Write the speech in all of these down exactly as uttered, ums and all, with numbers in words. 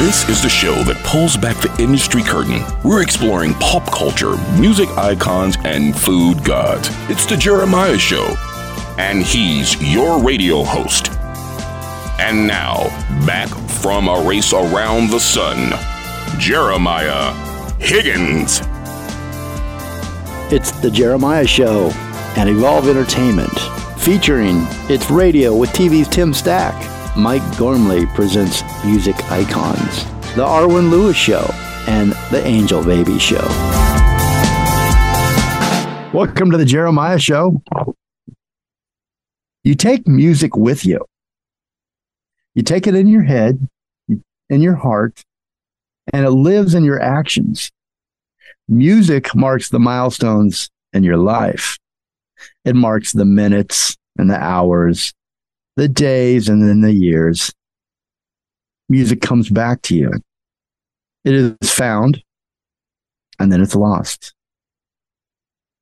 This is the show that pulls back the industry curtain. We're exploring pop culture, music icons, and food gods. It's the Jeremiah Show, and he's your radio host. And now, back from a race around the sun, Jeremiah Higgins. It's the Jeremiah Show and Evolve Entertainment, featuring It's Radio with T V's Tim Stack. Mike Gormley presents Music Icons, The Arwen Lewis Show, and The Angel Baby Show. Welcome to the Jeremiah Show. You take music with you. You take it in your head, in your heart, and it lives in your actions. Music marks the milestones in your life. It marks the minutes and the hours, the days, and then the years. Music comes back to you. It is found, and then it's lost.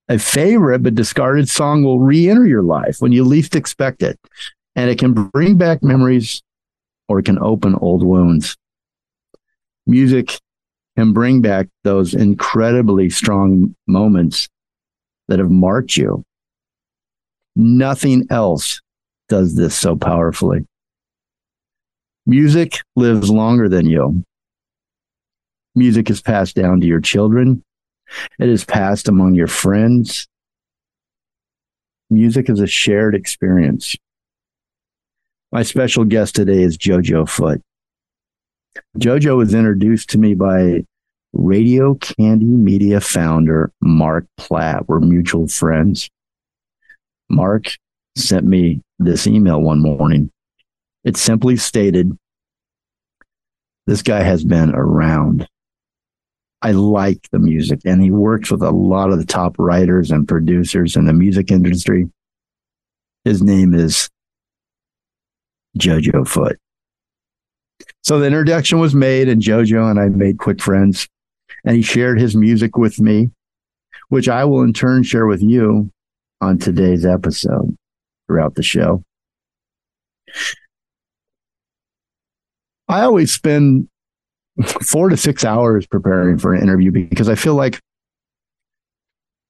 A favorite but discarded song will re-enter your life when you least expect it, and it can bring back memories, or it can open old wounds. Music can bring back those incredibly strong moments that have marked you. Nothing else does this so powerfully. Music lives longer than you. Music is passed down to your children. It is passed among your friends. Music is a shared experience. My special guest today is Jojo Foote. Jojo was introduced to me by Radio Candy Media founder Mark Platt. We're mutual friends. Mark sent me this email one morning. It simply stated, this guy has been around. I like the music, and he works with a lot of the top writers and producers in the music industry. His name is Jojo Foote. So the introduction was made, and Jojo and I made quick friends, and he shared his music with me, which I will in turn share with you on today's episode. Throughout the show, I always spend four to six hours preparing for an interview because I feel like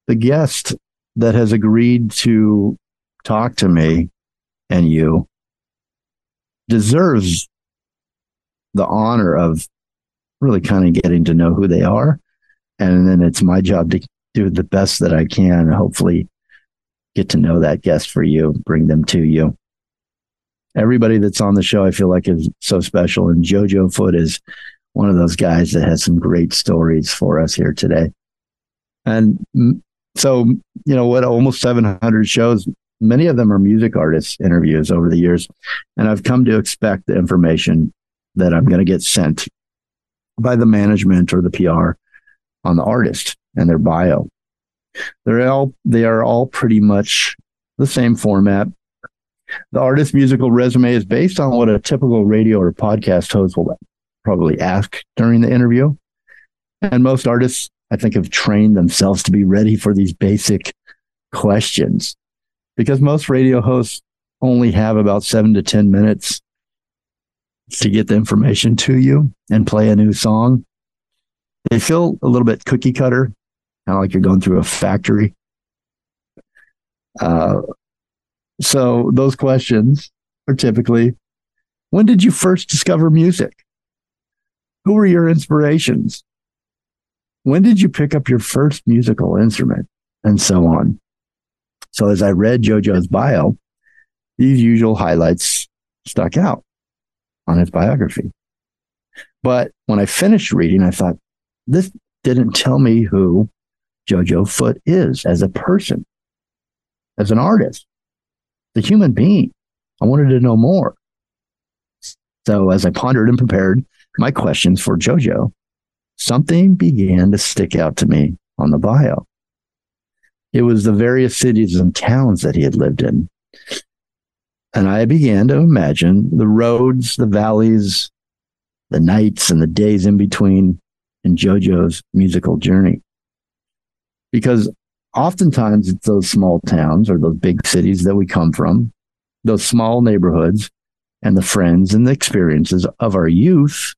the guest that has agreed to talk to me and you deserves the honor of really kind of getting to know who they are. And then it's my job to do the best that I can, hopefully get to know that guest for you, bring them to you. Everybody that's on the show, I feel like, is so special. And Jojo Foote is one of those guys that has some great stories for us here today. And so, you know what, almost seven hundred shows, many of them are music artists interviews over the years. And I've come to expect the information that I'm going to get sent by the management or the P R on the artist and their bio. They're all, they are all pretty much the same format. The artist's musical resume is based on what a typical radio or podcast host will probably ask during the interview. And most artists, I think, have trained themselves to be ready for these basic questions, because most radio hosts only have about seven to ten minutes to get the information to you and play a new song. They feel a little bit cookie cutter, kind of like you're going through a factory. Uh, so those questions are typically, when did you first discover music? Who were your inspirations? When did you pick up your first musical instrument? And so on. So as I read Jojo's bio, these usual highlights stuck out on his biography. But when I finished reading, I thought, this didn't tell me who Jojo Foote is as a person, as an artist, the human being. I wanted to know more. So as I pondered and prepared my questions for Jojo, something began to stick out to me on the bio. It was the various cities and towns that he had lived in. And I began to imagine the roads, the valleys, the nights, and the days in between in Jojo's musical journey. Because oftentimes it's those small towns or those big cities that we come from, those small neighborhoods, and the friends and the experiences of our youth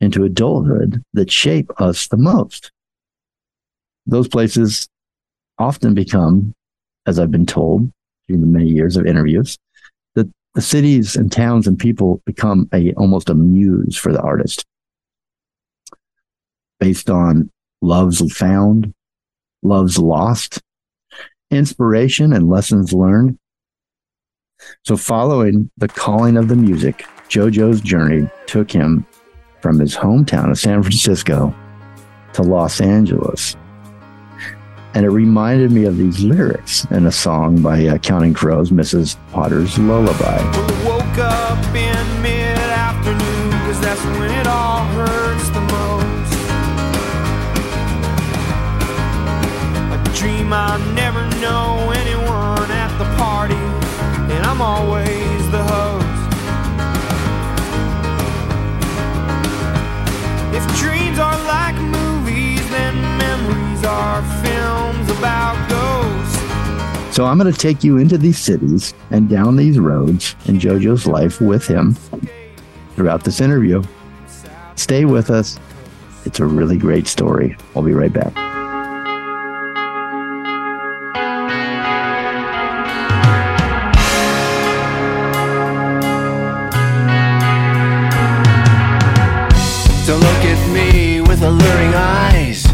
into adulthood that shape us the most. Those places often become, as I've been told through the many years of interviews, that the cities and towns and people become a almost a muse for the artist, based on loves found, loves lost, inspiration and lessons learned. So following the calling of the music, JoJo's journey took him from his hometown of San Francisco to Los Angeles. And it reminded me of these lyrics in a song by uh, Counting Crows, Missus Potter's Lullaby. Well, I woke up in mid-afternoon, because that's when it all hurts the most. A dream I never know anyone at the party, and I'm always the host. If dreams are like movies, then memories are films about ghosts. So I'm going to take you into these cities and down these roads in JoJo's life with him throughout this interview. Stay with us. It's a really great story. I'll be right back. Alluring eyes,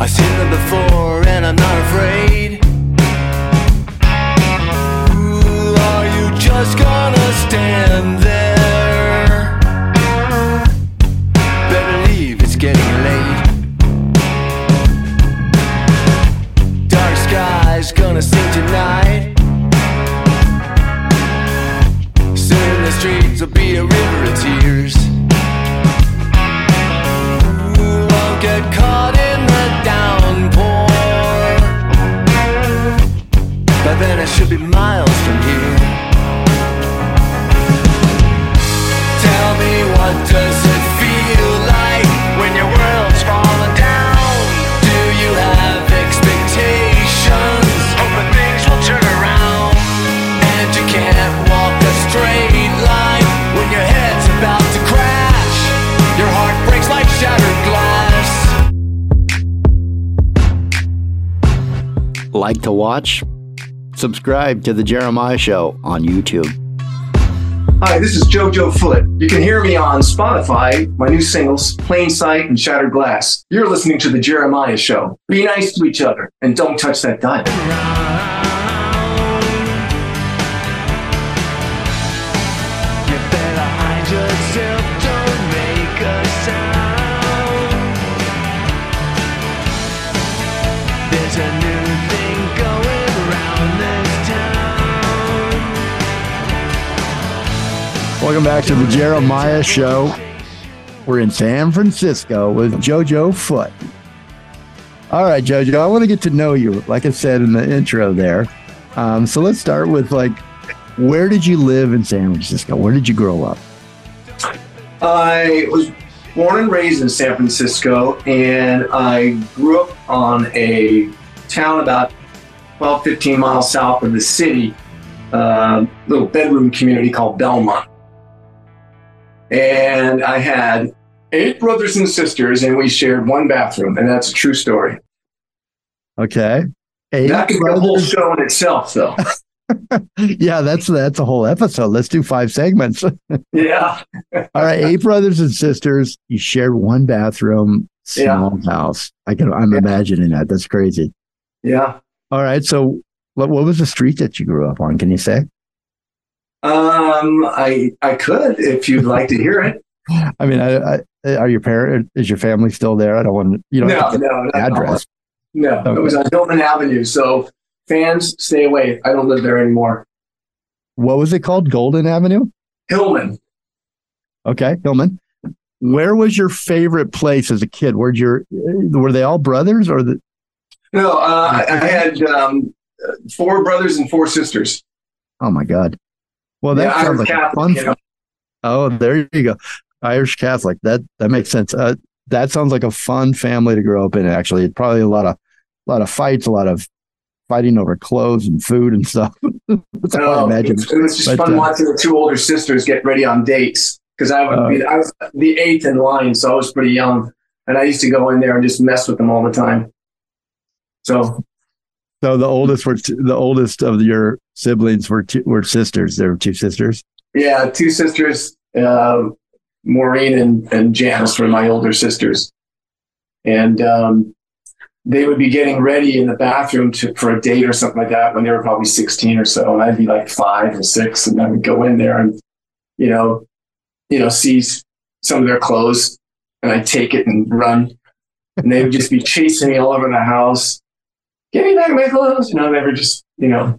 I've seen them before and I'm not afraid. Ooh, are you just gonna stand there? Better leave, it's getting late. Dark skies gonna sing tonight. Soon the streets will be a river of tears. Get caught in the downpour. By then I should be miles from here. Tell me, what does it feel like when your world's falling down? Do you have expectations, hoping things will turn around? And you can't walk a straight line when your head's about to crash. Your heart breaks like shattered glass. Like to watch? Subscribe to The Jeremiah Show on YouTube. Hi, this is Jojo Foote. You can hear me on Spotify, my new singles, Plain Sight and Shattered Glass. You're listening to The Jeremiah Show. Be nice to each other and don't touch that dial. Welcome back to The Jeremiah Show. We're in San Francisco with JoJo Foote. All right, JoJo, I want to get to know you, like I said in the intro there. Um, so let's start with, like, where did you live in San Francisco? Where did you grow up? I was born and raised in San Francisco, and I grew up on a town about twelve, fifteen miles south of the city, a uh, little bedroom community called Belmont. And I had eight brothers and sisters, and we shared one bathroom, and that's a true story. Okay. Eight that could be a whole show in itself, though. Yeah, that's that's a whole episode. Let's do five segments. Yeah. All right, eight brothers and sisters. You shared one bathroom, small yeah. house. I can. I'm yeah. imagining that. That's crazy. Yeah. All right. So, what what was the street that you grew up on? Can you say? Um, I I could if you'd like to hear it. I mean, I, I, are your parent is your family still there? I don't want to, you know, no, no, address. No, okay. It was on Hillman Avenue. So fans, stay away. I don't live there anymore. What was it called? Golden Avenue? Hillman. Okay, Hillman. Where was your favorite place as a kid? Where'd your were they all brothers or the? No, uh, I had um, four brothers and four sisters. Oh my God. Well, that yeah, sounds Irish like Catholic, fun. You know? Oh, there you go, Irish Catholic. That that makes sense. Uh, that sounds like a fun family to grow up in. Actually, it's probably a lot of a lot of fights, a lot of fighting over clothes and food and stuff. That's oh, I imagine. It was just but, fun uh, watching the two older sisters get ready on dates. because I would uh, be I was the eighth in line, so I was pretty young, and I used to go in there and just mess with them all the time. So, so the oldest were t- the oldest of your siblings were t- were sisters. There were two sisters. Yeah, two sisters. Uh, Maureen and, and Janice were my older sisters, and um, they would be getting ready in the bathroom to, for a date or something like that when they were probably sixteen or so, and I'd be like five or six, and I would go in there and you know, you know, see some of their clothes, and I'd take it and run, and they would just be chasing me all over the house. Give me back my clothes, you know. They were just, you know,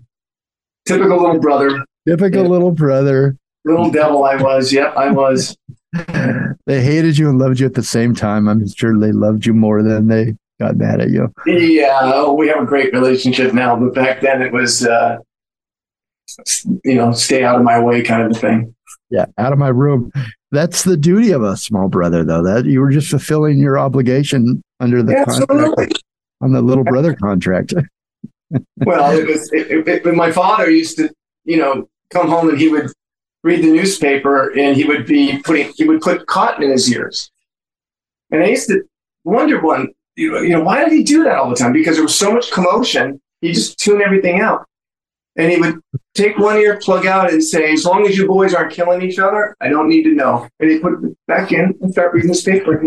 typical little brother, typical yeah. little brother, little devil. I was, yep, I was. They hated you and loved you at the same time. I'm sure they loved you more than they got mad at you. Yeah, we have a great relationship now, but back then it was, uh, you know, stay out of my way kind of a thing. Yeah, out of my room. That's the duty of a small brother, though. That you were just fulfilling your obligation under the yeah, contract, absolutely. On the little brother contract. Well, it was. It, it, it, my father used to, you know, come home and he would read the newspaper, and he would be putting, he would put cotton in his ears. And I used to wonder one, you know, you know, why did he do that all the time? Because there was so much commotion, he just tuned everything out. And he would take one ear, plug out, and say, as long as you boys aren't killing each other, I don't need to know. And he put it back in and start reading his paper.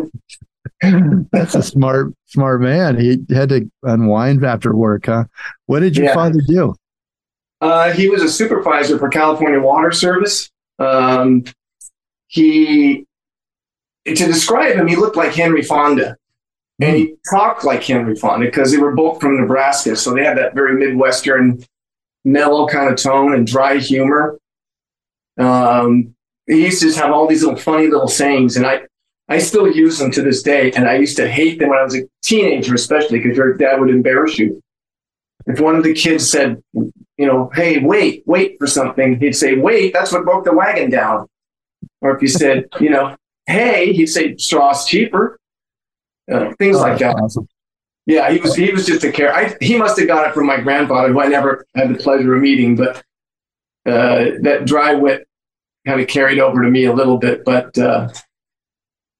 That's a smart, smart man. He had to unwind after work, huh? What did your yeah. father do? Uh, he was a supervisor for California Water Service. Um, he, to describe him, he looked like Henry Fonda. And he talked like Henry Fonda because they were both from Nebraska. So they had that very Midwestern, mellow kind of tone and dry humor. Um, he used to just have all these little funny little sayings. And I, I still use them to this day. And I used to hate them when I was a teenager, especially because your dad would embarrass you. If one of the kids said, you know, hey, wait, wait for something, he'd say, wait, that's what broke the wagon down. Or if you said, you know, hey, he'd say, straw's cheaper. Uh, things oh, like that. Awesome. Yeah, he was he was just a character. He must have got it from my grandfather, who I never had the pleasure of meeting, but uh, that dry wit kind of carried over to me a little bit. But uh,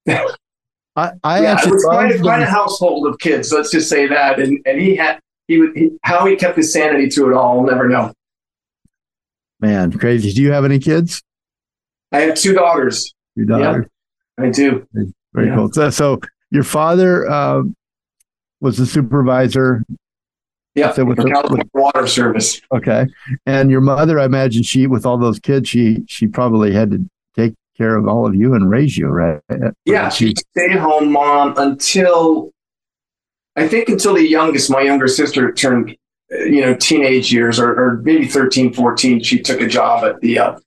I, I yeah, actually it was quite, quite a household of kids. Let's just say that. And and he had he would he, how he kept his sanity through it all, I'll never know. Man, crazy. Do you have any kids? I have two daughters. Two daughters. Yeah, I do. Very yeah. cool. So. so Your father uh, was the supervisor. Yeah, so with the California Water Service. Okay, and your mother, I imagine, she with all those kids, she she probably had to take care of all of you and raise you, right? Yeah, she, she stayed home mom until I think until the youngest, my younger sister, turned you know teenage years, or, or maybe thirteen, fourteen. She took a job at the uh,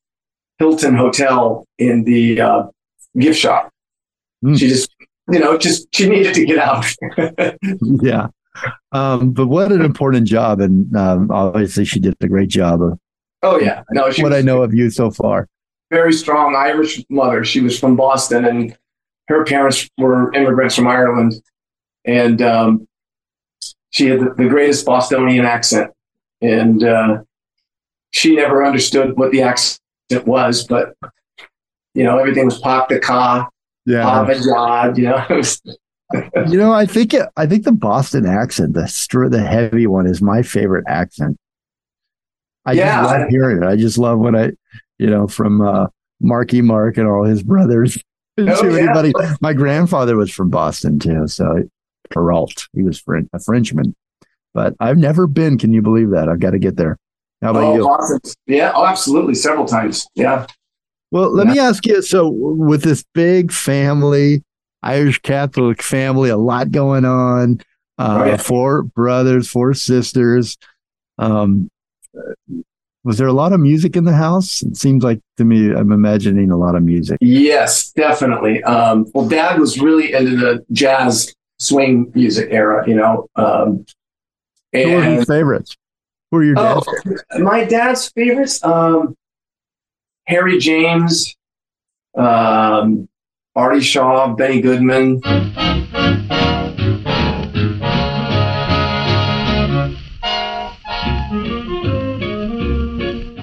Hilton Hotel in the uh, gift shop. Mm. She just. You know, just she needed to get out. yeah. Um, but what an important job. And um, obviously she did a great job. Of, oh, yeah. No, she what was, I know of you so far. Very strong Irish mother. She was from Boston, and her parents were immigrants from Ireland. And um, she had the, the greatest Bostonian accent. And uh, she never understood what the accent was, but, you know, everything was pop the car. Yeah, oh my God, you know. you know, I think it, I think the Boston accent, the str- the heavy one, is my favorite accent. I yeah. just love hearing it. I just love when I, you know, from uh, Marky Mark and all his brothers. Oh, to yeah. anybody. My grandfather was from Boston too, so Perrault. He was French, a Frenchman, but I've never been. Can you believe that? I've got to get there. How about oh, you? Boston. Yeah, oh, absolutely, several times. Yeah. Well, let yeah. me ask you, so with this big family, Irish Catholic family, a lot going on, uh, oh, yeah. four brothers, four sisters. Um, was there a lot of music in the house? It seems like to me, I'm imagining a lot of music. Yes, definitely. Um, well, Dad was really into the jazz swing music era, you know. Um, and, Who were your favorites? Who were your dad's oh, favorites? My dad's favorites? Um, Harry James, um, Artie Shaw, Benny Goodman.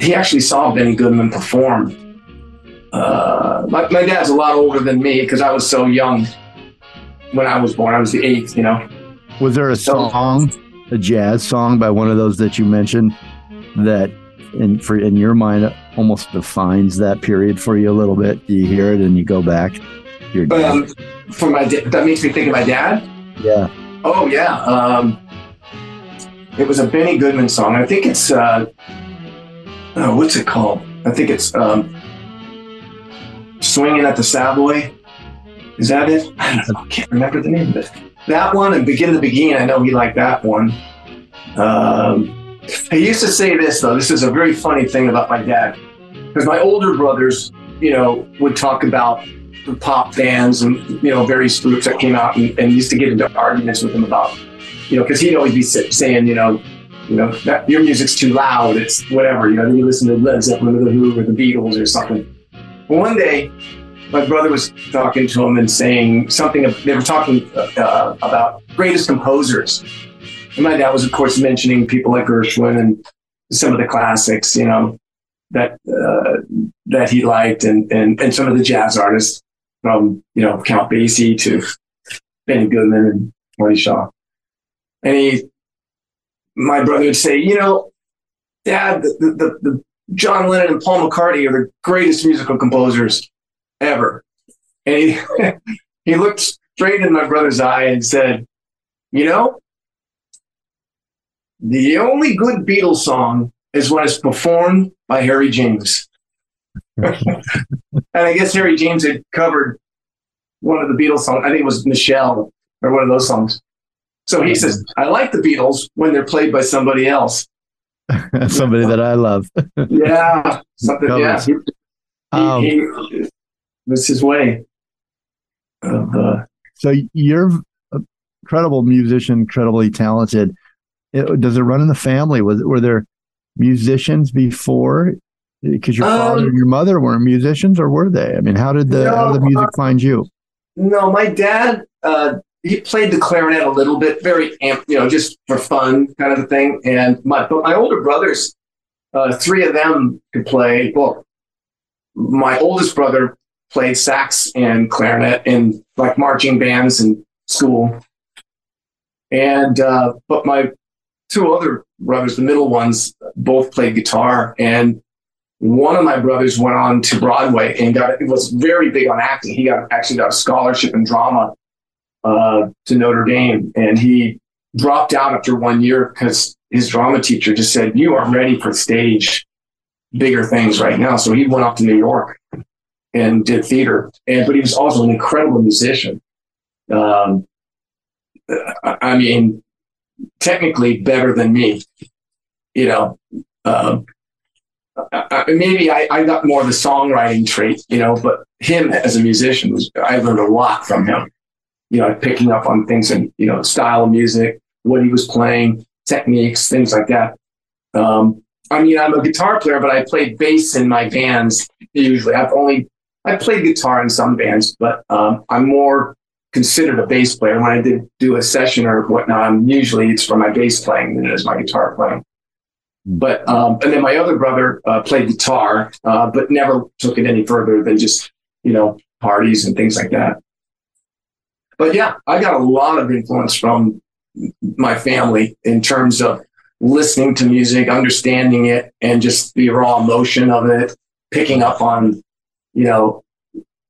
He actually saw Benny Goodman perform uh, my, my dad's a lot older than me because I was so young when I was born. I was the eighth, you know. Was there a song, a jazz song by one of those that you mentioned that, in, for, in your mind, almost defines that period for you a little bit? You hear it and you go back. Your dad. Um, for my da- that makes me think of my dad? Yeah. Oh, yeah. Um, it was a Benny Goodman song. I think it's, uh, oh, what's it called? I think it's um, Swinging at the Savoy. Is that it? I don't know. I can't remember the name of it. That one and Begin the Begin, I know he liked that one. Um, he used to say this, though. This is a very funny thing about my dad. Because my older brothers, you know, would talk about the pop bands and, you know, various groups that came out, and, and used to get into arguments with him about, you know, because he'd always be saying, you know, you know, that your music's too loud, it's whatever, you know, then you listen to Led Zeppelin or The Who or The Beatles or something. But one day, my brother was talking to him and saying something, they were talking uh, about greatest composers. And my dad was, of course, mentioning people like Gershwin and some of the classics, you know, that uh, that he liked, and, and, and some of the jazz artists from, you know, Count Basie to Benny Goodman and Woody Shaw. And he, my brother would say, you know, Dad, the, the, the John Lennon and Paul McCartney are the greatest musical composers ever. And he, he looked straight in my brother's eye and said, you know, the only good Beatles song is when it's performed by Harry James. And I guess Harry James had covered one of the Beatles songs. I think it was Michelle or one of those songs. So he says, I like the Beatles when they're played by somebody else. Somebody that I love. Yeah. Something, yeah. He, um, he, he, It's his way. Of, uh, so you're an incredible musician, incredibly talented. It, does it run in the family? Was were there musicians before? Because your um, father and your mother weren't musicians, or were they? I mean, how did the no, how did the music uh, find you? No, my dad uh, he played the clarinet a little bit, very amp, you know, just for fun kind of a thing. And my but my older brothers, uh, three of them could play. Well, my oldest brother played sax and clarinet in like marching bands in school. And, uh, but my two other brothers, the middle ones, both played guitar. And one of my brothers went on to Broadway and got, it was very big on acting. He got actually got a scholarship in drama, uh, to Notre Dame. And he dropped out after one year because his drama teacher just said, you are ready for stage, bigger things right now. So he went off to New York and did theater, and but he was also an incredible musician. Um, I mean, technically better than me, you know. Um, I, I, maybe I, I got more of the songwriting trait, you know. But him as a musician, was, I learned a lot from him. You know, picking up on things and you know, style of music, what he was playing, techniques, things like that. Um, I mean, I'm a guitar player, but I played bass in my bands usually. I've only I played guitar in some bands, but um, I'm more considered a bass player. When I did do a session or whatnot, I'm usually it's for my bass playing than it is my guitar playing. But um, and then my other brother uh, played guitar, uh, but never took it any further than just, you know, parties and things like that. But yeah, I got a lot of influence from my family in terms of listening to music, understanding it, and just the raw emotion of it, picking up on, you know,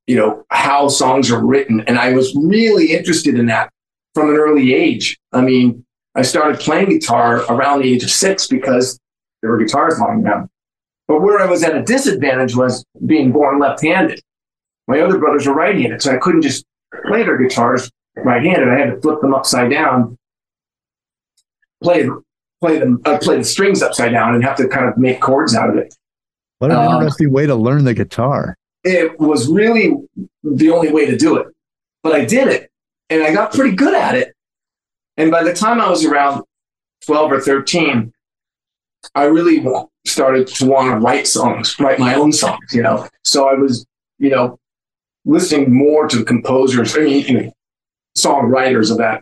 you know, how songs are written. And I was really interested in that from an early age. I mean, I started playing guitar around the age of six because there were guitars lying around. But where I was at a disadvantage was being born left-handed. My other brothers were right-handed, so I couldn't just play their guitars right-handed. I had to flip them upside down, play them, play them, uh, play the strings upside down, and have to kind of make chords out of it. What an um, interesting way to learn the guitar. It was really the only way to do it. But I did it, and I got pretty good at it. And by the time I was around twelve or thirteen, I really started to want to write songs, write my own songs, you know. So I was, you know, listening more to composers, I mean, you know, songwriters of that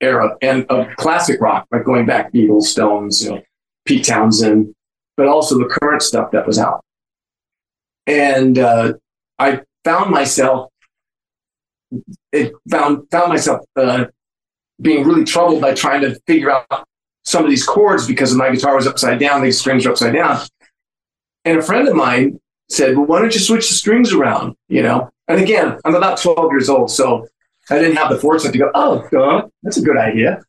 era, and of classic rock, like going back Beatles, Stones, you know, Pete Townsend, but also the current stuff that was out. And uh, I found myself, it found found myself uh, being really troubled by trying to figure out some of these chords because my guitar was upside down, these strings were upside down. And a friend of mine said, well, why don't you switch the strings around, you know? And again, I'm about twelve years old, so I didn't have the foresight to go, oh, duh, that's a good idea.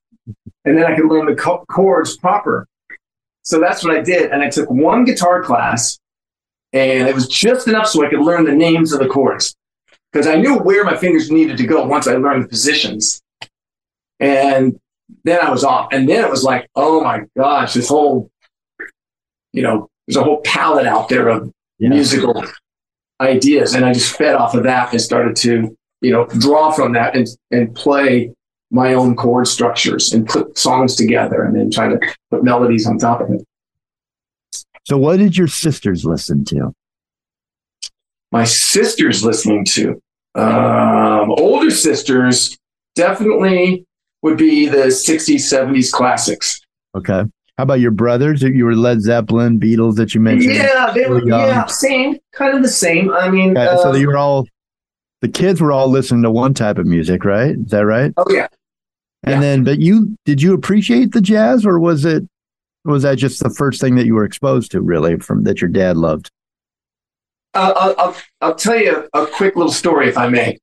And then I could learn the co- chords proper. So that's what I did. And I took one guitar class, and it was just enough so I could learn the names of the chords, because I knew where my fingers needed to go once I learned the positions. And then I was off. And then it was like, oh my gosh, this whole, you know, there's a whole palette out there of yeah. musical ideas. And I just fed off of that and started to, you know, draw from that and, and play my own chord structures and put songs together and then try to put melodies on top of it. So what did your sisters listen to? My sisters listening to, um, older sisters definitely would be the sixties, seventies classics. Okay. How about your brothers? You were Led Zeppelin, Beatles that you mentioned. Yeah, they were, yeah, same, kind of the same. I mean, okay, uh, so you were all, the kids were all listening to one type of music, right? Is that right? Oh yeah. And yeah. then, but you, did you appreciate the jazz, or was it, was that just the first thing that you were exposed to really from that your dad loved? Uh, I'll, I'll, I'll tell you a, a quick little story if I may.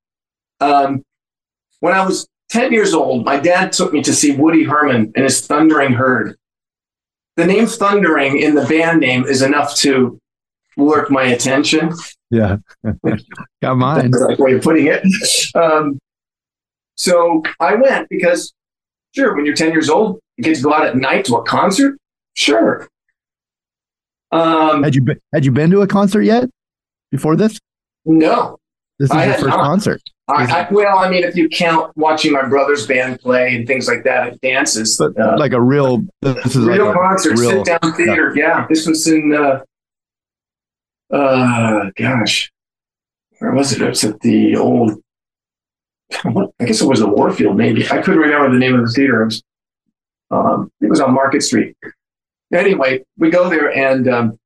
Um, when I was ten years old, my dad took me to see Woody Herman and his Thundering Herd. The name Thundering in the band name is enough to lure my attention. Yeah. Got mine. That's like the way you're putting it. Um, so I went because, sure, when you're ten years old, you get to go out at night to a concert. Sure. Um, had you been, had you been to a concert yet before this? No. This is I your first not. concert. I, I, well, I mean, if you count watching my brother's band play and things like that at dances. But, uh, like a real this is real like concert, sit-down theater. Yeah. yeah, this was in, uh, uh, gosh, where was it? It was at the old, I guess it was the Warfield, maybe. I couldn't remember the name of the theater. It was, um, it was on Market Street. Anyway, we go there, and um,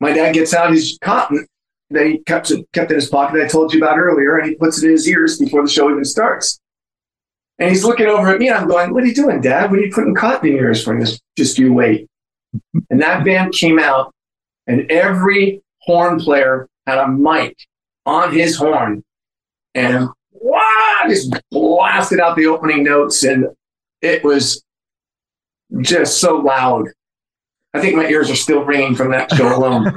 my dad gets out his cotton that he kept, kept in his pocket that I told you about earlier, and he puts it in his ears before the show even starts. And he's looking over at me, and I'm going, what are you doing, Dad? What are you putting cotton in your ears for? This? Just you wait. And that band came out, and every horn player had a mic on his horn, and wow, just blasted out the opening notes, and it was just so loud. I think my ears are still ringing from that show alone.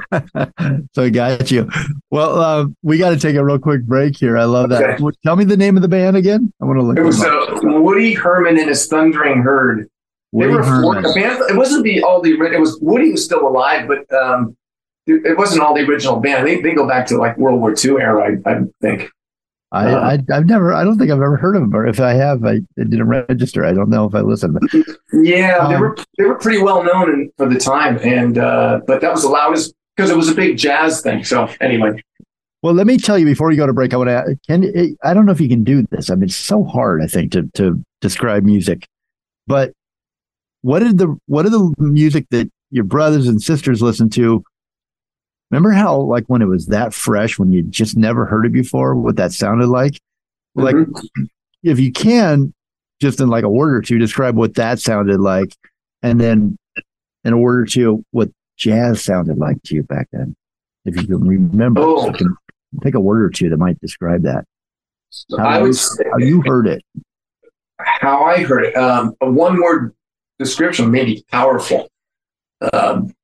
So I got you. Well, uh, we got to take a real quick break here. I love okay. that. Tell me the name of the band again. I want to look. It was uh, Woody Herman and his Thundering Herd. Woody they were Herman. Four, the band, it wasn't the all the it was Woody was still alive, but um, it, it wasn't all the original band. They they go back to like World War Two era, I, I think. I, uh, I I've never I don't think I've ever heard of them. Or if I have, I, I didn't register. I don't know if I listened. Yeah, um, they were they were pretty well known in, for the time, and uh, but that was the loudest because it was a big jazz thing. So anyway, well, let me tell you before you go to break. I want to can I don't know if you can do this. I mean, it's so hard. I think to to describe music, but what did the what are the music that your brothers and sisters listen to? Remember how, like, when it was that fresh, when you just never heard it before, what that sounded like? Like, mm-hmm. if you can, just in like a word or two, describe what that sounded like, and then in a word or two, what jazz sounded like to you back then. If you can remember, oh. so you can pick a word or two that might describe that. How, I would say, how you heard it. How I heard it. Um, a one word description may be powerful. Um,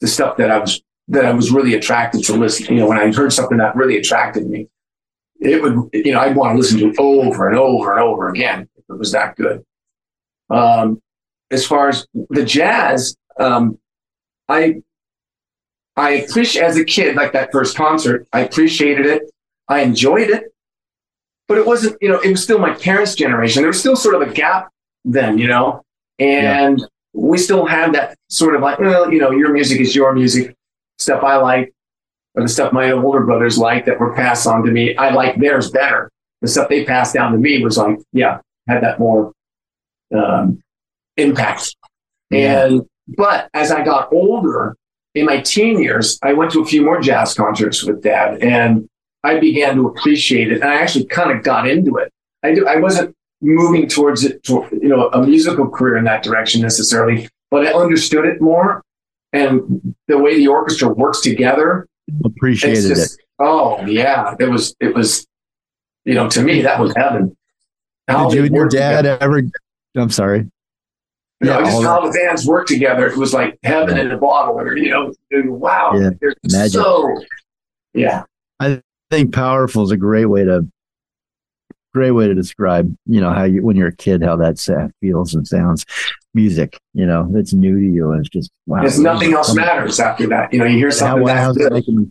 the stuff that I was. that I was really attracted to listening. You know, when I heard something that really attracted me, it would, you know, I'd want to listen to it over and over and over again if it was that good. Um, as far as the jazz, um, I, I appreciate as a kid, like that first concert, I appreciated it. I enjoyed it, but it wasn't, you know, it was still my parents' generation. There was still sort of a gap then, you know, and yeah. we still had that sort of like, well, you know, your music is your music. Stuff I like, or the stuff my older brothers like that were passed on to me, I like theirs better. The stuff they passed down to me was like, yeah, had that more um, impact. Yeah. And but as I got older, in my teen years, I went to a few more jazz concerts with Dad, and I began to appreciate it. And I actually kind of got into it. I do, I wasn't moving towards it, to, you know, a musical career in that direction necessarily, but I understood it more, and the way the orchestra works together. Appreciated just, it. Oh yeah, it was it was, you know, to me that was heaven. How did you and your dad together. ever? I'm sorry. You yeah, know, just how that. the bands work together. It was like heaven yeah. in a bottle, or you know, and wow, yeah. they're Magic. so yeah. I think powerful is a great way to great way to describe, you know, how you when you're a kid, how that feels and sounds. Music, you know, that's new to you, and it's just wow. There's nothing else something. matters after that. You know, you hear something. How, how's it making,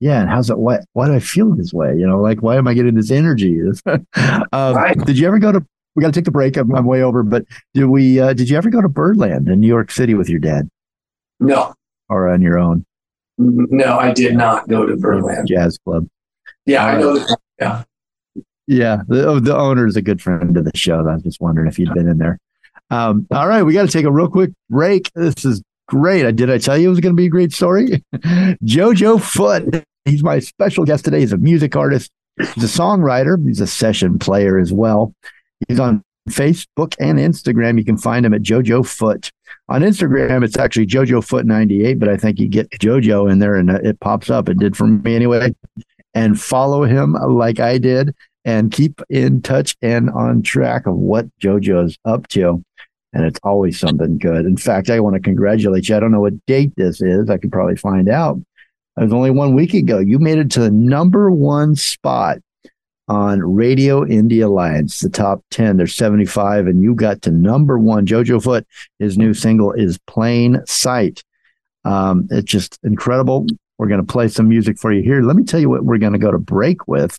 yeah, and how's it? Why? Why do I feel this way? You know, like why am I getting this energy? um, right. Did you ever go to? We got to take the break. I'm, I'm way over, but did we? Uh, did you ever go to Birdland in New York City with your dad? No. Or on your own? No, I did not go to Birdland Jazz Club. Yeah, uh, I know. The, yeah. Yeah, the, the owner is a good friend of the show. I was just wondering if you'd been in there. Um, all right, we got to take a real quick break. This is great. Did I tell you it was going to be a great story? Jojo Foote. He's my special guest today. He's a music artist. He's a songwriter. He's a session player as well. He's on Facebook and Instagram. You can find him at Jojo Foote. On Instagram, it's actually Jojo Foote ninety-eight, but I think you get Jojo in there and it pops up. It did for me anyway. And follow him like I did, and keep in touch and on track of what Jojo's up to. And it's always something good. In fact, I want to congratulate you. I don't know what date this is. I could probably find out. It was only one week ago. You made it to the number one spot on Radio India Alliance, the top ten. There's seventy-five, and you got to number one. Jojo Foote, his new single is Plain Sight. Um, it's just incredible. We're going to play some music for you here. Let me tell you what we're going to go to break with.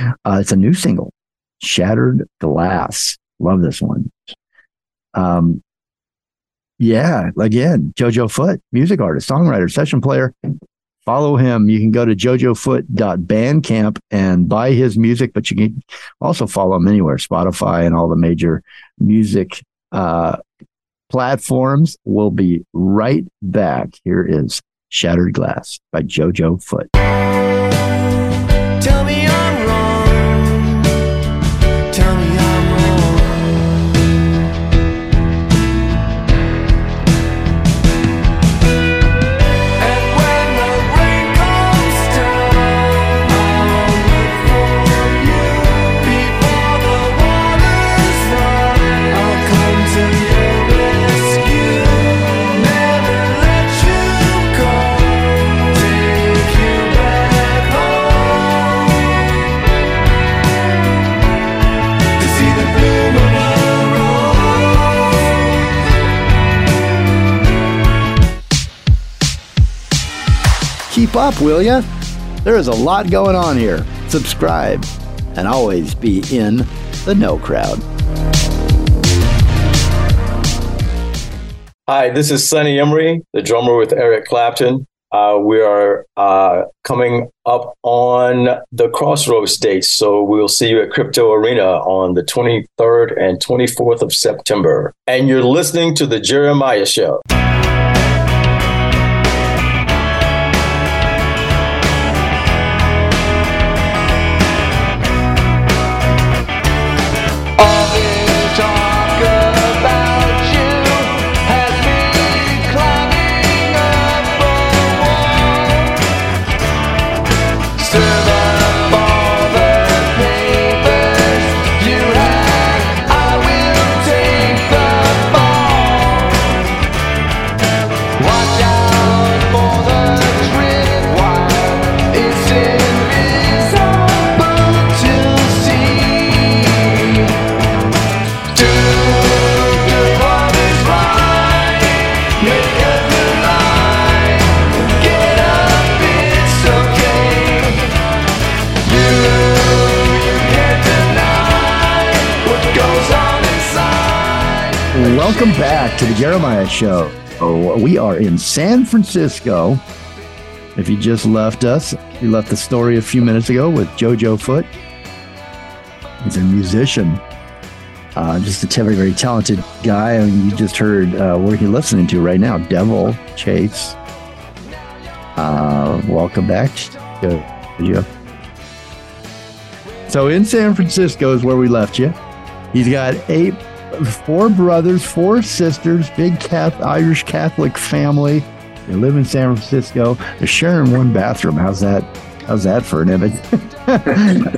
Uh, it's a new single, Shattered Glass. Love this one. Um, yeah, again, Jojo Foote, music artist, songwriter, session player. Follow him. You can go to jojo foote dot bandcamp and buy his music, but you can also follow him anywhere, Spotify and all the major music uh, platforms. We'll be right back. Here is Shattered Glass by Jojo Foote. Tell me I'm wrong. Tell me I'm Keep up, will ya? There is a lot going on here. Subscribe and always be in the know crowd. Hi, this is Sonny Emery, the drummer with Eric Clapton. Uh, we are uh, coming up on the Crossroads dates, so we'll see you at Crypto Arena on the twenty-third and twenty-fourth of September. And you're listening to The Jeremiah Show. Welcome back to The Jeremiah Show. Oh, we are in San Francisco. If you just left us, we left the story a few minutes ago with Jojo Foote. He's a musician, Uh, just a very, very talented guy. I mean, you just heard uh, what you're listening to right now, Devil Chase. Uh, welcome back. Good. Yeah. So in San Francisco is where we left you. He's got eight, four brothers, four sisters, big Catholic, Irish Catholic family. They live in San Francisco. They're sharing one bathroom. How's that? How's that for an image?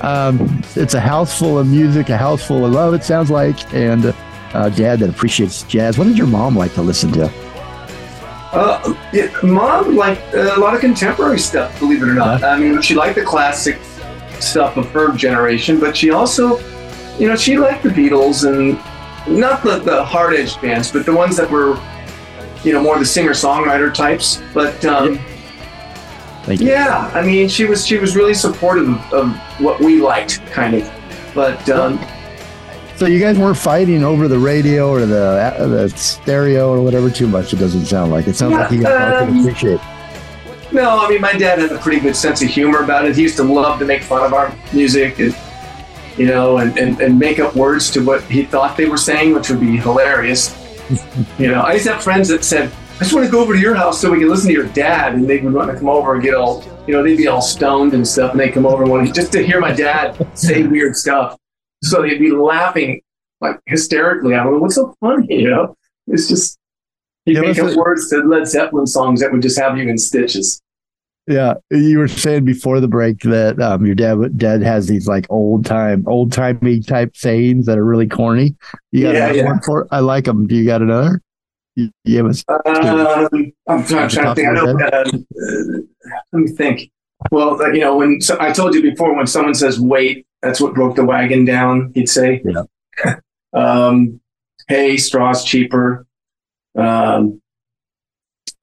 um, it's a house full of music, a house full of love, it sounds like, and a dad that appreciates jazz. What did your mom like to listen to? Uh, it, mom liked a lot of contemporary stuff, believe it or not. Uh, I mean, she liked the classic stuff of her generation, but she also, you know, she liked the Beatles and not the, the hard-edged bands, but the ones that were, you know, more the singer-songwriter types. But, um, yeah, I mean, she was she was really supportive of, of what we liked, kind of. But, um... So you guys weren't fighting over the radio or the the stereo or whatever too much, it doesn't sound like. It sounds yeah, like you guys um, appreciate it. No, I mean, my dad had a pretty good sense of humor about it. He used to love to make fun of our music and, you know, and, and, and make up words to what he thought they were saying, which would be hilarious. You know, I used to have friends that said, I just want to go over to your house so we can listen to your dad. And they would want to come over and get all, you know, they'd be all stoned and stuff. And they'd come over and want to, just to hear my dad say weird stuff. So they'd be laughing like hysterically. I don't know, what's so funny, you know? It's just, he'd yeah, make up words to Led Zeppelin songs that would just have you in stitches. Yeah. You were saying before the break that um, your dad dad has these like old time, old timey type sayings that are really corny. You got yeah, yeah. one for, I like them. Do you got another? You, you have a, uh, you know, I'm trying, trying to think. I know, uh, let me think. Well, you know, when so I told you before, when someone says wait, that's what broke the wagon down, he'd say. Yeah. um, hey, straw's cheaper. Um,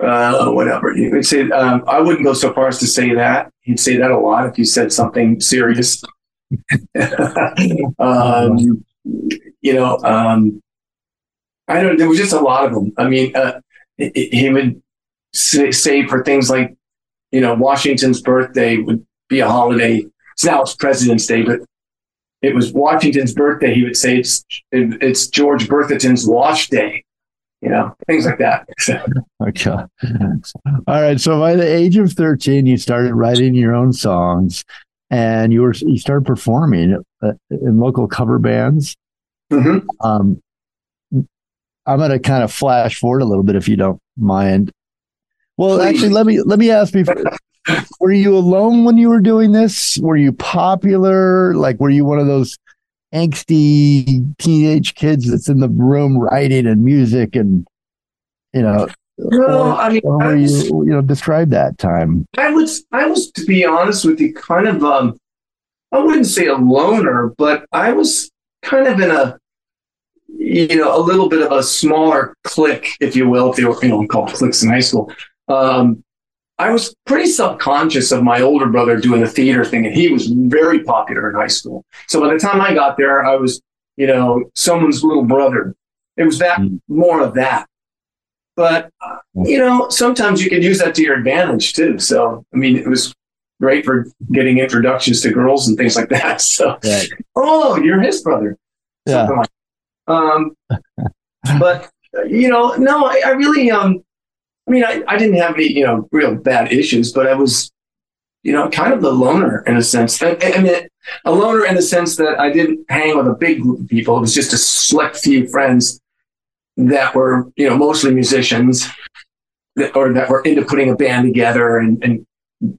uh, whatever. He'd say, um, I wouldn't go so far as to say that. He'd say that a lot if you said something serious. um, you know, um, I don't, there was just a lot of them. I mean, uh, he would say, say for things like, you know, Washington's birthday would be a holiday. So now it's President's Day, but it was Washington's birthday. He would say it's, it, it's George Berthetton's wash day, you know, things like that. Okay. All right. So by the age of thirteen, you started writing your own songs and you were, you started performing in local cover bands. Mm-hmm. Um, I'm going to kind of flash forward a little bit if you don't mind. Well, Please. actually, let me let me ask you, were you alone when you were doing this? Were you popular? Like, were you one of those angsty teenage kids that's in the room writing and music and, you know, no, or, I mean, or I was, you, you know, describe that time. I was, I was, to be honest with you, kind of, um, I wouldn't say a loner, but I was kind of in a, you know, a little bit of a smaller clique, if you will, if they were, you know, called cliques in high school. Um, I was pretty subconscious of my older brother doing the theater thing, and he was very popular in high school. So by the time I got there, I was, you know, someone's little brother. It was that, more of that. But, you know, sometimes you can use that to your advantage too. So, I mean, it was great for getting introductions to girls and things like that. So, right. Oh, you're his brother. Yeah. Something like that. Um, but, you know, no, I, I really, um, I mean, I, I didn't have any, you know, real bad issues, but I was, you know, kind of a loner in a sense. I, I mean, a loner in the sense that I didn't hang with a big group of people. It was just a select few friends that were, you know, mostly musicians that, or that were into putting a band together. And, and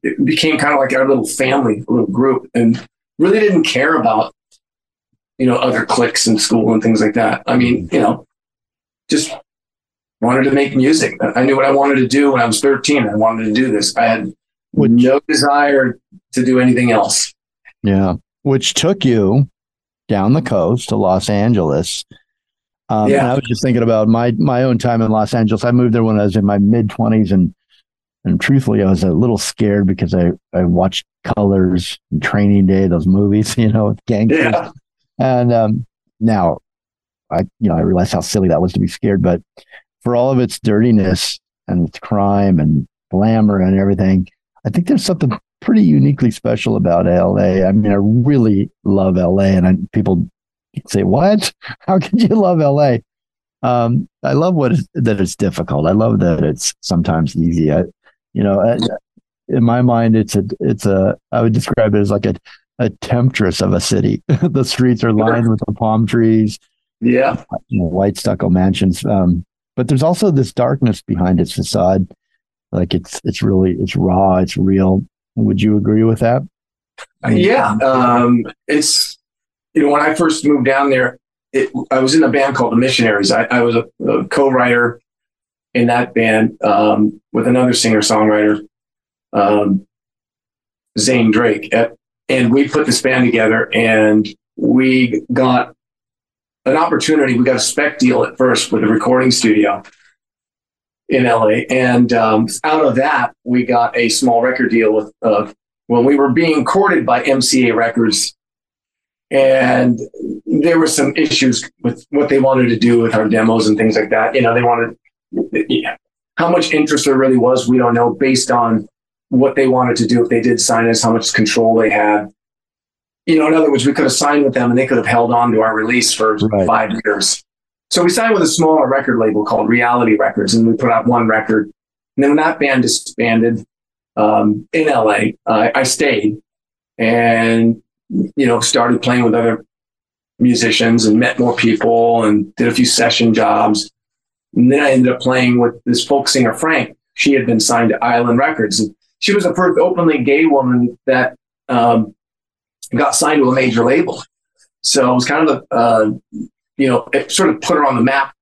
it became kind of like our little family, little group, and really didn't care about, you know, other cliques in school and things like that. I mean, you know, just wanted to make music. I knew what I wanted to do when I was thirteen. I wanted to do this. I had which, no desire to do anything else. Yeah. Which took you down the coast to Los Angeles. Um, yeah. And I was just thinking about my, my own time in Los Angeles. I moved there when I was in my mid twenties, and, and truthfully, I was a little scared because I, I watched Colors and Training Day, those movies, you know, with gangsters. Yeah. And um, now, I you know I realize how silly that was to be scared, but for all of its dirtiness and its crime and glamour and everything, I think there's something pretty uniquely special about L A. I mean, I really love L A, and I, people You say, what? How could you love L A? Um, I love what is, that it's difficult. I love that it's sometimes easy. I, you know, I, in my mind, it's a, it's a, I would describe it as like a, a temptress of a city. The streets are lined with the palm trees. Yeah. You know, white stucco mansions. Um, but there's also this darkness behind its facade. Like it's, it's really, it's raw, it's real. Would you agree with that? Yeah. Um, it's, you know, when I first moved down there, it, I was in a band called The Missionaries. I, I was a, a co-writer in that band um, with another singer-songwriter, um, Zane Drake. And we put this band together, and we got an opportunity. We got a spec deal at first with a recording studio in L A. And um, out of that, we got a small record deal with, uh, when we were being courted by M C A Records. And there were some issues with what they wanted to do with our demos and things like that. You know, they wanted, yeah, how much interest there really was, we don't know, based on what they wanted to do. If they did sign us, how much control they had. You know, in other words, we could have signed with them and they could have held on to our release for right. five years. So we signed with a smaller record label called Reality Records, and we put out one record. And then when that band disbanded um, in L A, uh, I stayed and, you know, started playing with other musicians and met more people and did a few session jobs. And then I ended up playing with this folk singer, Frank. She had been signed to Island Records. And she was the first openly gay woman that um, got signed to a major label. So it was kind of, a, uh, you know, it sort of put her on the map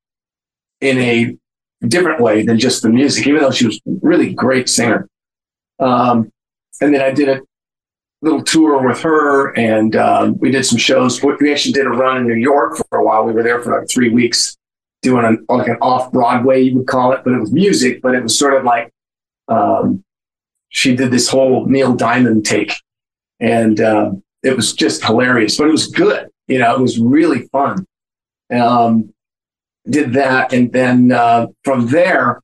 in a different way than just the music, even though she was a really great singer. Um, and then I did a little tour with her, and um, we did some shows. We actually did a run in New York for a while. We were there for like three weeks doing an, like an off-Broadway, you would call it, but it was music, but it was sort of like um, she did this whole Neil Diamond take, and uh, it was just hilarious, but it was good. You know, it was really fun. Um, did that, and then uh, from there,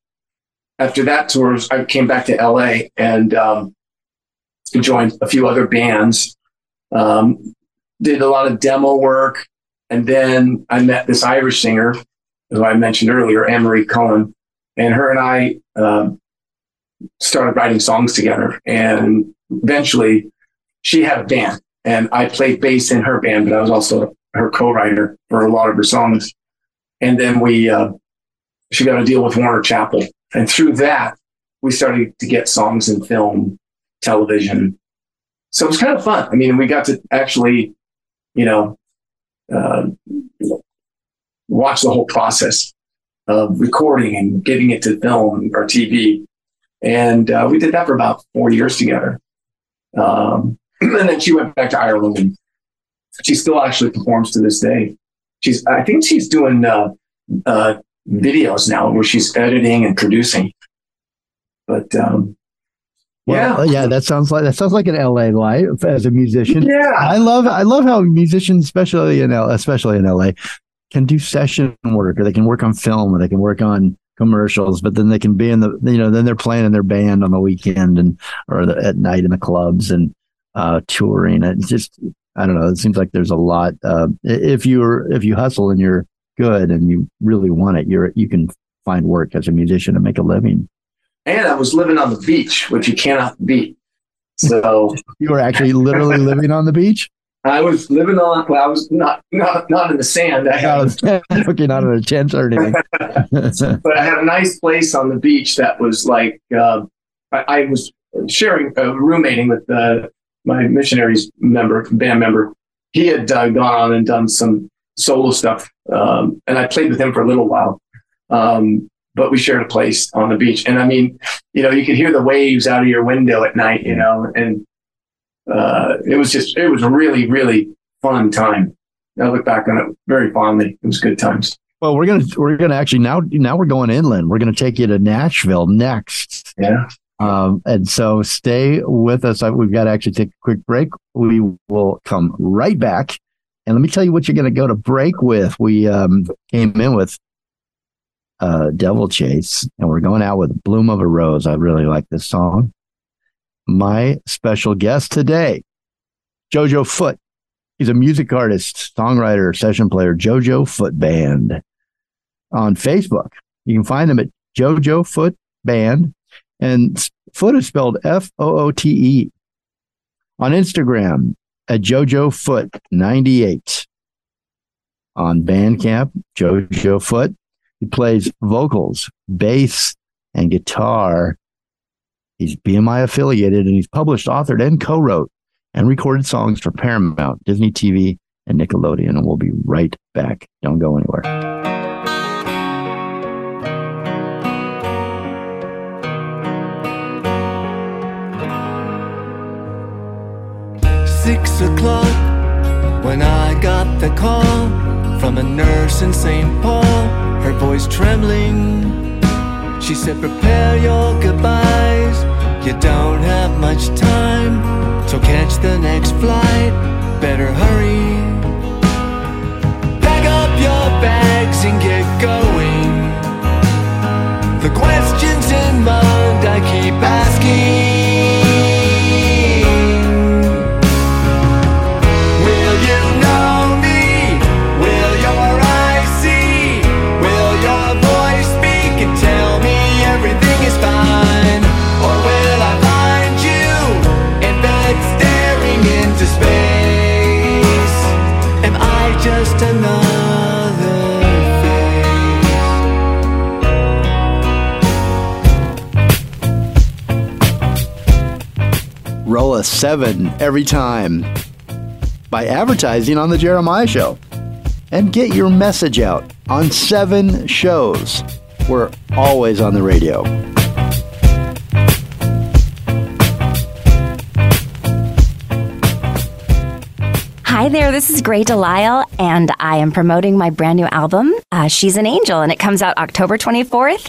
after that tour, I came back to L A and um, joined a few other bands, um, did a lot of demo work, and then I met this Irish singer who I mentioned earlier, Anne-Marie Cullen, and her and I uh, started writing songs together. And eventually, she had a band, and I played bass in her band, but I was also her co-writer for a lot of her songs. And then we, uh, she got a deal with Warner Chappell, and through that, we started to get songs in film, television. So it was kind of fun. I mean, we got to actually, you know, uh, watch the whole process of recording and getting it to film or T V. And uh, we did that for about four years together. Um, and then she went back to Ireland, and she still actually performs to this day. She's, I think she's doing uh, uh, videos now where she's editing and producing. But, um, Well, yeah. yeah, that sounds like that sounds like an L A life as a musician. Yeah, I love I love how musicians, especially in L, especially in L A, can do session work, or they can work on film, or they can work on commercials. But then they can be in the, you know, then they're playing in their band on the weekend and or the, at night in the clubs and uh, touring. It's just, I don't know. It seems like there's a lot. Uh, if you're if you hustle and you're good and you really want it, you're you can find work as a musician and make a living. And I was living on the beach, which you cannot beat. So you were actually literally living on the beach? I was living on, well, I was not not not in the sand. I had, okay, not in a tent or anything. But I had a nice place on the beach that was like, uh, I, I was sharing, uh, roommating with uh, my missionaries member, band member. He had uh, gone on and done some solo stuff. Um, and I played with him for a little while. Um, But we shared a place on the beach. And I mean, you know, you could hear the waves out of your window at night, you know, and uh, it was just, it was a really, really fun time. I look back on it very fondly. It was good times. Well, we're going to, we're going to actually now, now we're going inland. We're going to take you to Nashville next. Yeah. Um, and so stay with us. We've got to actually take a quick break. We will come right back. And let me tell you what you're going to go to break with. We um, came in with Uh, Devil Chase, and we're going out with Bloom of a Rose. I really like this song. My special guest today, Jojo Foote, He's a music artist, songwriter, session player, Jojo Foote Band. On Facebook, you can find him at Jojo Foote Band, and Foote is spelled F O O T E. On Instagram, at Jojo Foote ninety-eight. On Bandcamp, Jojo Foote. He plays vocals, bass, and guitar. He's B M I affiliated, and he's published, authored, and co-wrote and recorded songs for Paramount, Disney T V, and Nickelodeon. And we'll be right back. Don't go anywhere. Six o'clock when I got the call from a nurse in Saint Paul, her voice trembling. She said, prepare your goodbyes, you don't have much time, so catch the next flight, better hurry. Pack up your bags and get going. The questions in mind I keep asking. Roll a seven every time by advertising on The Jeremiah Show and get your message out on seven shows. We're always on the radio. Hi there, this is Gray Delisle, and I am promoting my brand new album, uh, She's an Angel, and it comes out October twenty-fourth.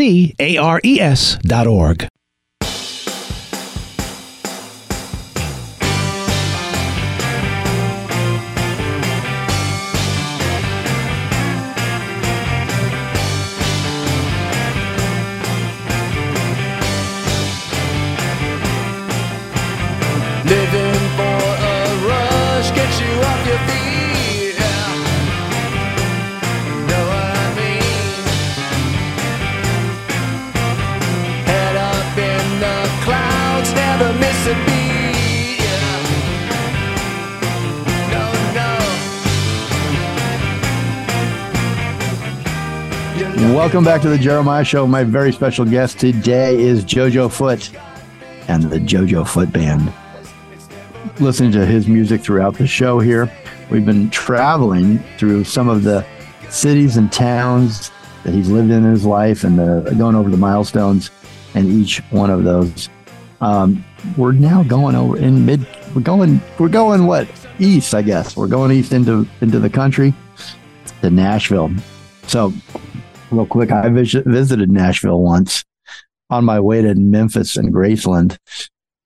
C-A-R-E-S dot org. Welcome back to The Jeremiah Show. My very special guest today is Jojo Foote and the Jojo Foote Band. Listening to his music throughout the show here, we've been traveling through some of the cities and towns that he's lived in his life and the, going over the milestones and each one of those. Um, we're now going over in mid, we're going, we're going what? East, I guess. We're going east into, into the country to Nashville. So, real quick, I vis- visited Nashville once on my way to Memphis and Graceland,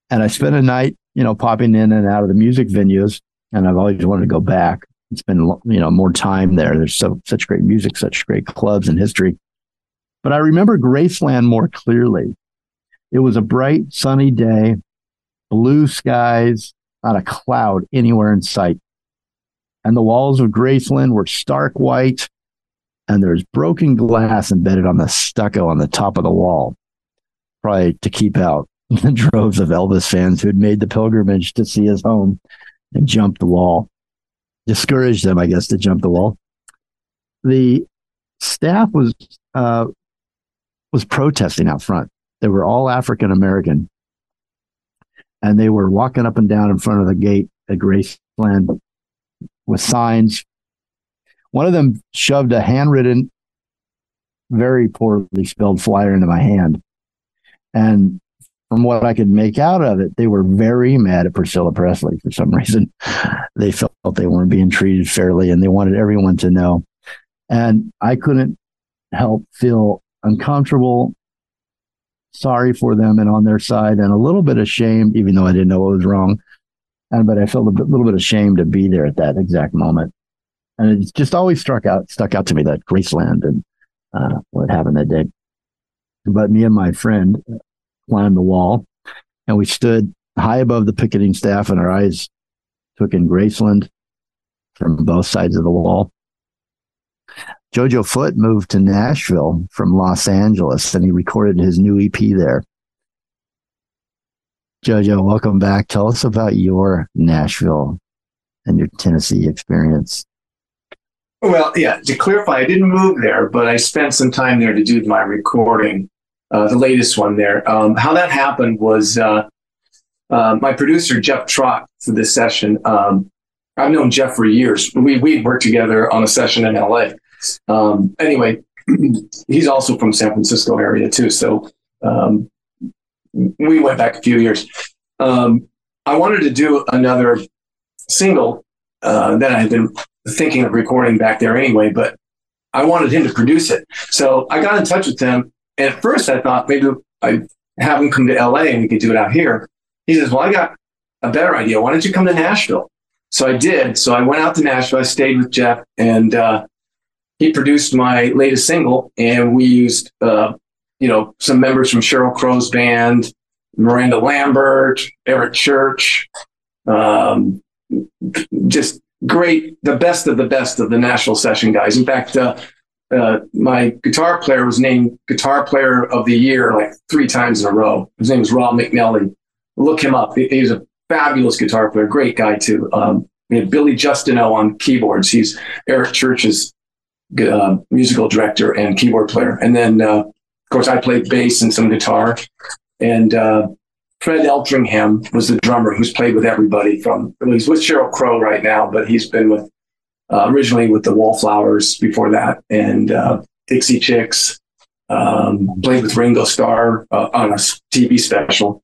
and I spent a night, you know, popping in and out of the music venues, and I've always wanted to go back and spend, you know, more time there. There's so such great music, such great clubs and history. But I remember Graceland more clearly. It was a bright, sunny day, blue skies, not a cloud anywhere in sight. And the walls of Graceland were stark white, and there's broken glass embedded on the stucco on the top of the wall, probably to keep out the droves of Elvis fans who'd made the pilgrimage to see his home and jump the wall. Discouraged them, I guess, to jump the wall. The staff was uh, was protesting out front. They were all African American, and they were walking up and down in front of the gate at Graceland with signs. One of them shoved a handwritten, very poorly spelled flyer into my hand. And from what I could make out of it, they were very mad at Priscilla Presley for some reason. They felt they weren't being treated fairly, and they wanted everyone to know. And I couldn't help feel uncomfortable, sorry for them and on their side, and a little bit ashamed, even though I didn't know what was wrong. And but I felt a bit, little bit ashamed to be there at that exact moment. And it just always struck out, stuck out to me, that Graceland and uh, what happened that day. But me and my friend climbed the wall, and we stood high above the picketing staff, and our eyes took in Graceland from both sides of the wall. Jojo Foote moved to Nashville from Los Angeles, and he recorded his new E P there. Jojo, welcome back. Tell us about your Nashville and your Tennessee experience. Well, yeah, to clarify, I didn't move there, but I spent some time there to do my recording, uh, the latest one there. Um, how that happened was uh, uh, my producer, Jeff Trott, for this session. Um, I've known Jeff for years. We, we'd worked together on a session in L A. Um, anyway, he's also from San Francisco area too. So, um, we went back a few years. Um, I wanted to do another single, uh, that I had been thinking of recording back there anyway, but I wanted him to produce it. So I got in touch with him. And at first I thought maybe I'd have him come to L A and we could do it out here. He says, well, I got a better idea. Why don't you come to Nashville? So I did. So I went out to Nashville. I stayed with Jeff, and, uh, he produced my latest single, and we used, uh, you know, some members from Sheryl Crow's band, Miranda Lambert, Eric Church, um, just great, the best of the best of the Nashville session guys. In fact, uh, uh, my guitar player was named Guitar Player of the Year like three times in a row. His name is Rob McNelly. Look him up. He, he's a fabulous guitar player, great guy too. Um, we had Billy Justino on keyboards. He's Eric Church's Uh, musical director and keyboard player. And then, uh, of course, I played bass and some guitar. And uh, Fred Eltringham was the drummer, who's played with everybody from, well, he's with Sheryl Crow right now, but he's been with, uh, originally with the Wallflowers before that, and uh, Dixie Chicks, um, played with Ringo Starr uh, on a T V special,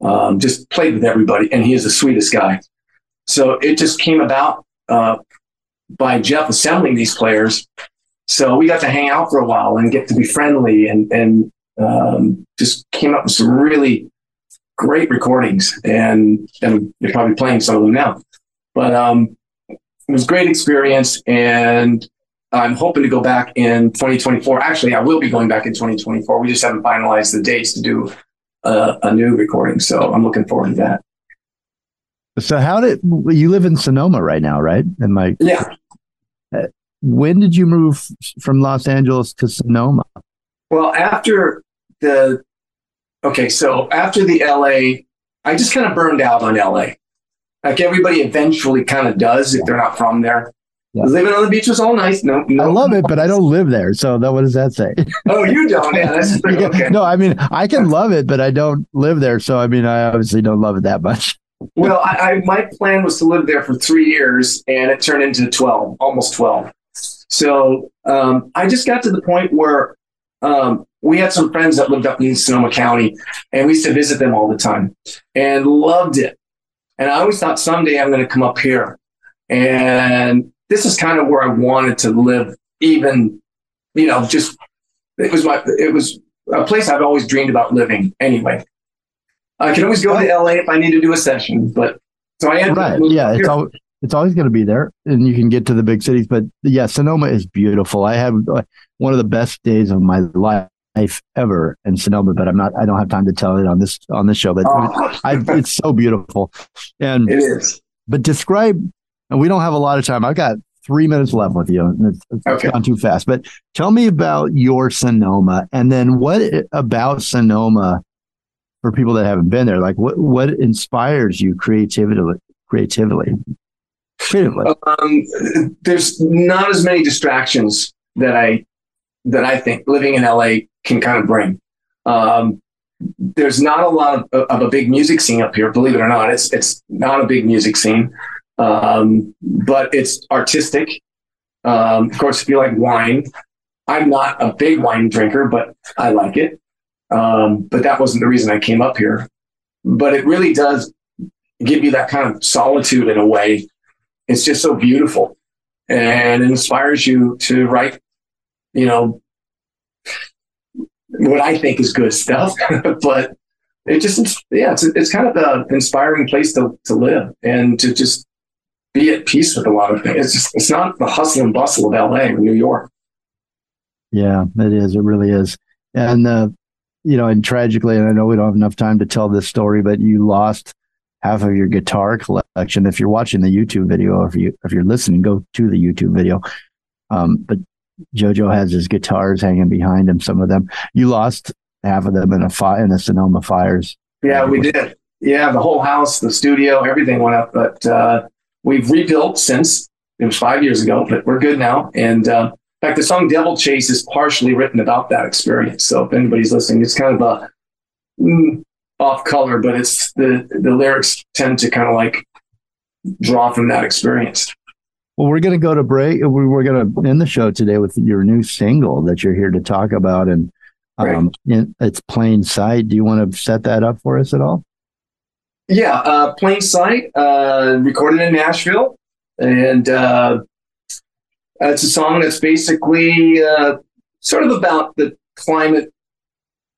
um, just played with everybody. And he is the sweetest guy. So it just came about uh, by Jeff assembling these players. So we got to hang out for a while and get to be friendly, and and um, just came up with some really great recordings, and and they're probably playing some of them now. But um, it was a great experience, and I'm hoping to go back in twenty twenty-four. Actually, I will be going back in twenty twenty-four. We just haven't finalized the dates to do a, a new recording, so I'm looking forward to that. So how did you live in Sonoma right now, right? And like, yeah. Uh, when did you move from Los Angeles to Sonoma? Well, after the, okay, so after the L A, I just kind of burned out on L A. Like everybody eventually kind of does if they're not from there. Yeah. Living on the beach was all nice. No, no, I love it, but I don't live there. So that, what does that say? Oh, you don't. Yeah, that's true. Yeah. Okay. No, I mean, I can love it, but I don't live there. So, I mean, I obviously don't love it that much. Well, I, I, my plan was to live there for three years, and it turned into twelve, almost twelve. So um, I just got to the point where um, we had some friends that lived up in Sonoma County, and we used to visit them all the time and loved it. And I always thought someday I'm going to come up here. And this is kind of where I wanted to live, even, you know, just it was my, it was a place I've always dreamed about living anyway. I can always go to L A if I need to do a session, but so I am. Right. Yeah. It's, al- it's always going to be there, and you can get to the big cities, but yeah, Sonoma is beautiful. I have uh, one of the best days of my life ever in Sonoma, but I'm not, I don't have time to tell it on this, on this show, but oh. I, I, it's so beautiful. And it is, but describe, and we don't have a lot of time. I've got three minutes left with you. And it's, it's okay. Gone too fast, but tell me about your Sonoma, and then what about Sonoma for people that haven't been there, like what, what inspires you creatively, creatively, creatively? Um, there's not as many distractions that I, that I think living in L A can kind of bring. Um, there's not a lot of, of a big music scene up here, believe it or not. It's, it's not a big music scene, um, but it's artistic. Um, of course, if you like wine, I'm not a big wine drinker, but I like it. Um, but that wasn't the reason I came up here. But it really does give you that kind of solitude in a way. It's just so beautiful and inspires you to write, you know, what I think is good stuff. But it just, it's, yeah, it's, it's kind of an inspiring place to, to live and to just be at peace with a lot of things. It's just, it's not the hustle and bustle of L A or New York. Yeah, it is. It really is. And, uh, you know, and tragically, and I know we don't have enough time to tell this story, but you lost half of your guitar collection. If you're watching the YouTube video, or if you, if you're listening, go to the YouTube video. Um, but Jojo has his guitars hanging behind him. Some of them, you lost half of them in a fire, in the Sonoma fires. Yeah, we did. Yeah. The whole house, the studio, everything went up, but, uh, we've rebuilt since. It was five years ago, but we're good now. And, uh, in fact, the song Devil Chase is partially written about that experience. So if anybody's listening, it's kind of a mm, off color, but it's the, the lyrics tend to kind of like draw from that experience. Well, we're going to go to break. We were going to end the show today with your new single that you're here to talk about. And um, right. It's Plain Sight. Do you want to set that up for us at all? Yeah. Uh, Plain Sight, uh, recorded in Nashville. And, uh, Uh, it's a song that's basically uh, sort of about the climate.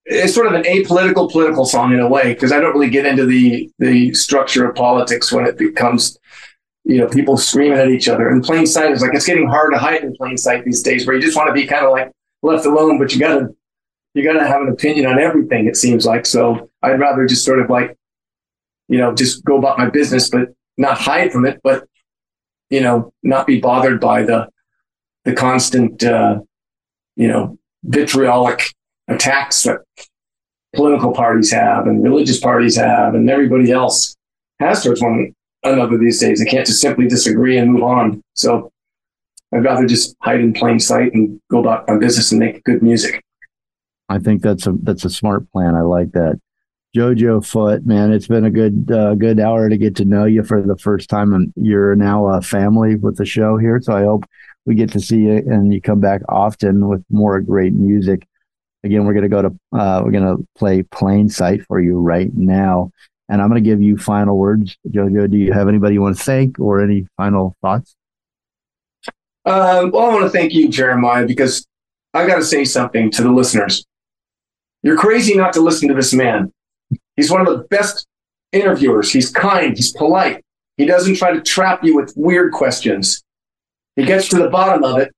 It's sort of an apolitical political song in a way, because I don't really get into the the structure of politics when it becomes, you know, people screaming at each other. And Plain Sight is like, it's getting hard to hide in plain sight these days, where you just want to be kind of like left alone, but you gotta you gotta have an opinion on everything, it seems like. So I'd rather just sort of like, you know, just go about my business, but not hide from it, but, you know, not be bothered by the the constant, uh, you know, vitriolic attacks that political parties have and religious parties have and everybody else has towards one another these days. They can't just simply disagree and move on. So I'd rather just hide in plain sight and go about my business and make good music. I think that's a, that's a smart plan. I like that. Jojo Foote, man, it's been a good uh, good hour to get to know you for the first time. And you're now a family with the show here. So I hope we get to see you and you come back often with more great music. Again, we're going to go to, uh, we're going to play Plain Sight for you right now. And I'm going to give you final words. Jojo, do you have anybody you want to thank or any final thoughts? Uh, well, I want to thank you, Jeremiah, because I got to say something to the listeners. You're crazy not to listen to this man. He's one of the best interviewers. He's kind. He's polite. He doesn't try to trap you with weird questions. He gets to the bottom of it,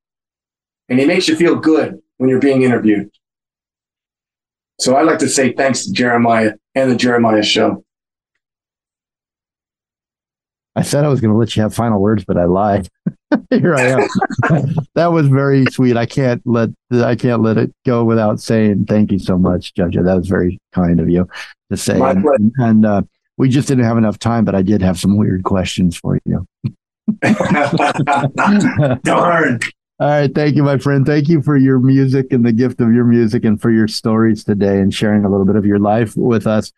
and he makes you feel good when you're being interviewed. So I'd like to say thanks to Jeremiah and the Jeremiah Show. I said I was going to let you have final words, but I lied. Here I am. That was very sweet. I can't let I can't let it go without saying thank you so much, Jojo. That was very kind of you to say. My pleasure. And, and uh, we just didn't have enough time, but I did have some weird questions for you. Darn. All right. Thank you, my friend. Thank you for your music and the gift of your music and for your stories today and sharing a little bit of your life with us.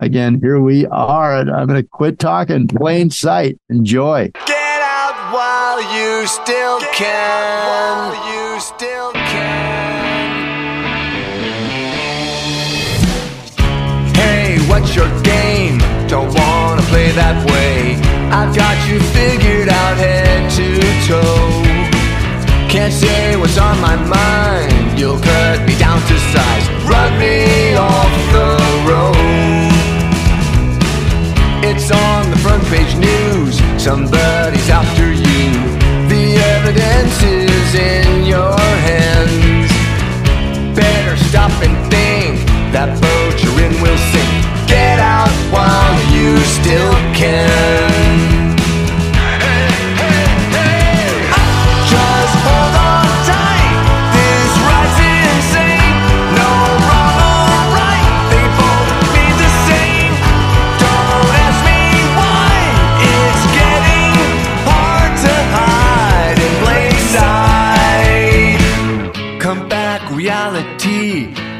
Again, here we are. I'm going to quit talking. Plain Sight. Enjoy. Get out while you still Get can. While you still can. Hey, what's your game? Don't want to play that way. I've got you figured out head to toe. Can't say what's on my mind. You'll cut me down to size. Run me off the road. It's on the front page news. Somebody's after you. The evidence is in your hands. Better stop and think. That boat you're in will sink. Get out while you still can.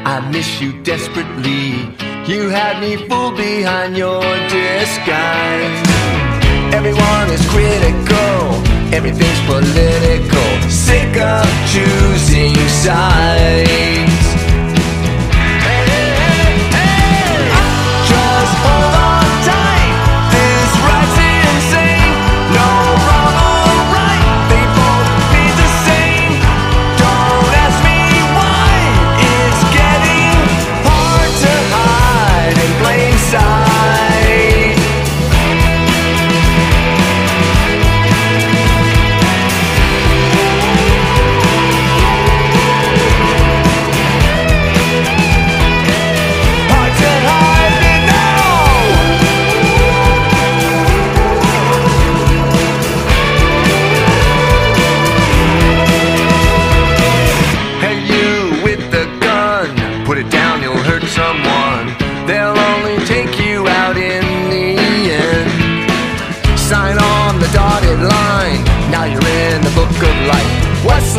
I miss you desperately. You had me fooled behind your disguise. Everyone is critical. Everything's political. Sick of choosing sides. Hey, hey, hey.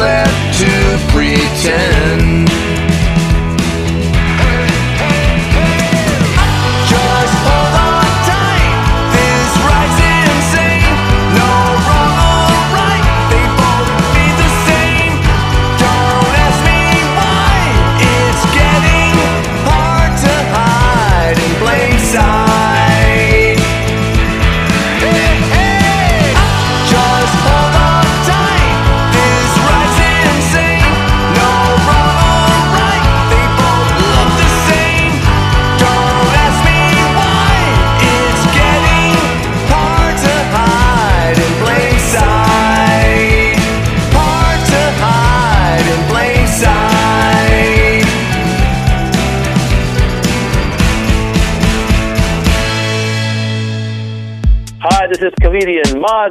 led to pretend. Just hold on tight, this ride's insane. No wrong or right, they both be the same. Don't ask me why, it's getting hard to hide in plain sight. This is comedian Maz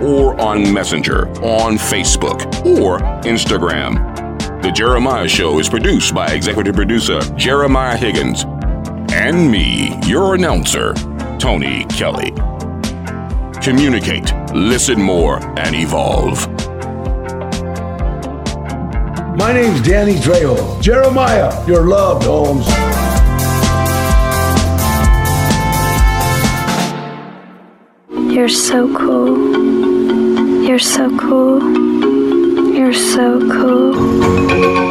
or on Messenger, on Facebook, or Instagram. The Jeremiah Show is produced by executive producer Jeremiah Higgins and me, your announcer, Tony Kelly. Communicate, listen more, and evolve. My name's Danny Trejo. Jeremiah, you're loved, Holmes. You're so cool. You're so cool. You're so cool.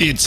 It's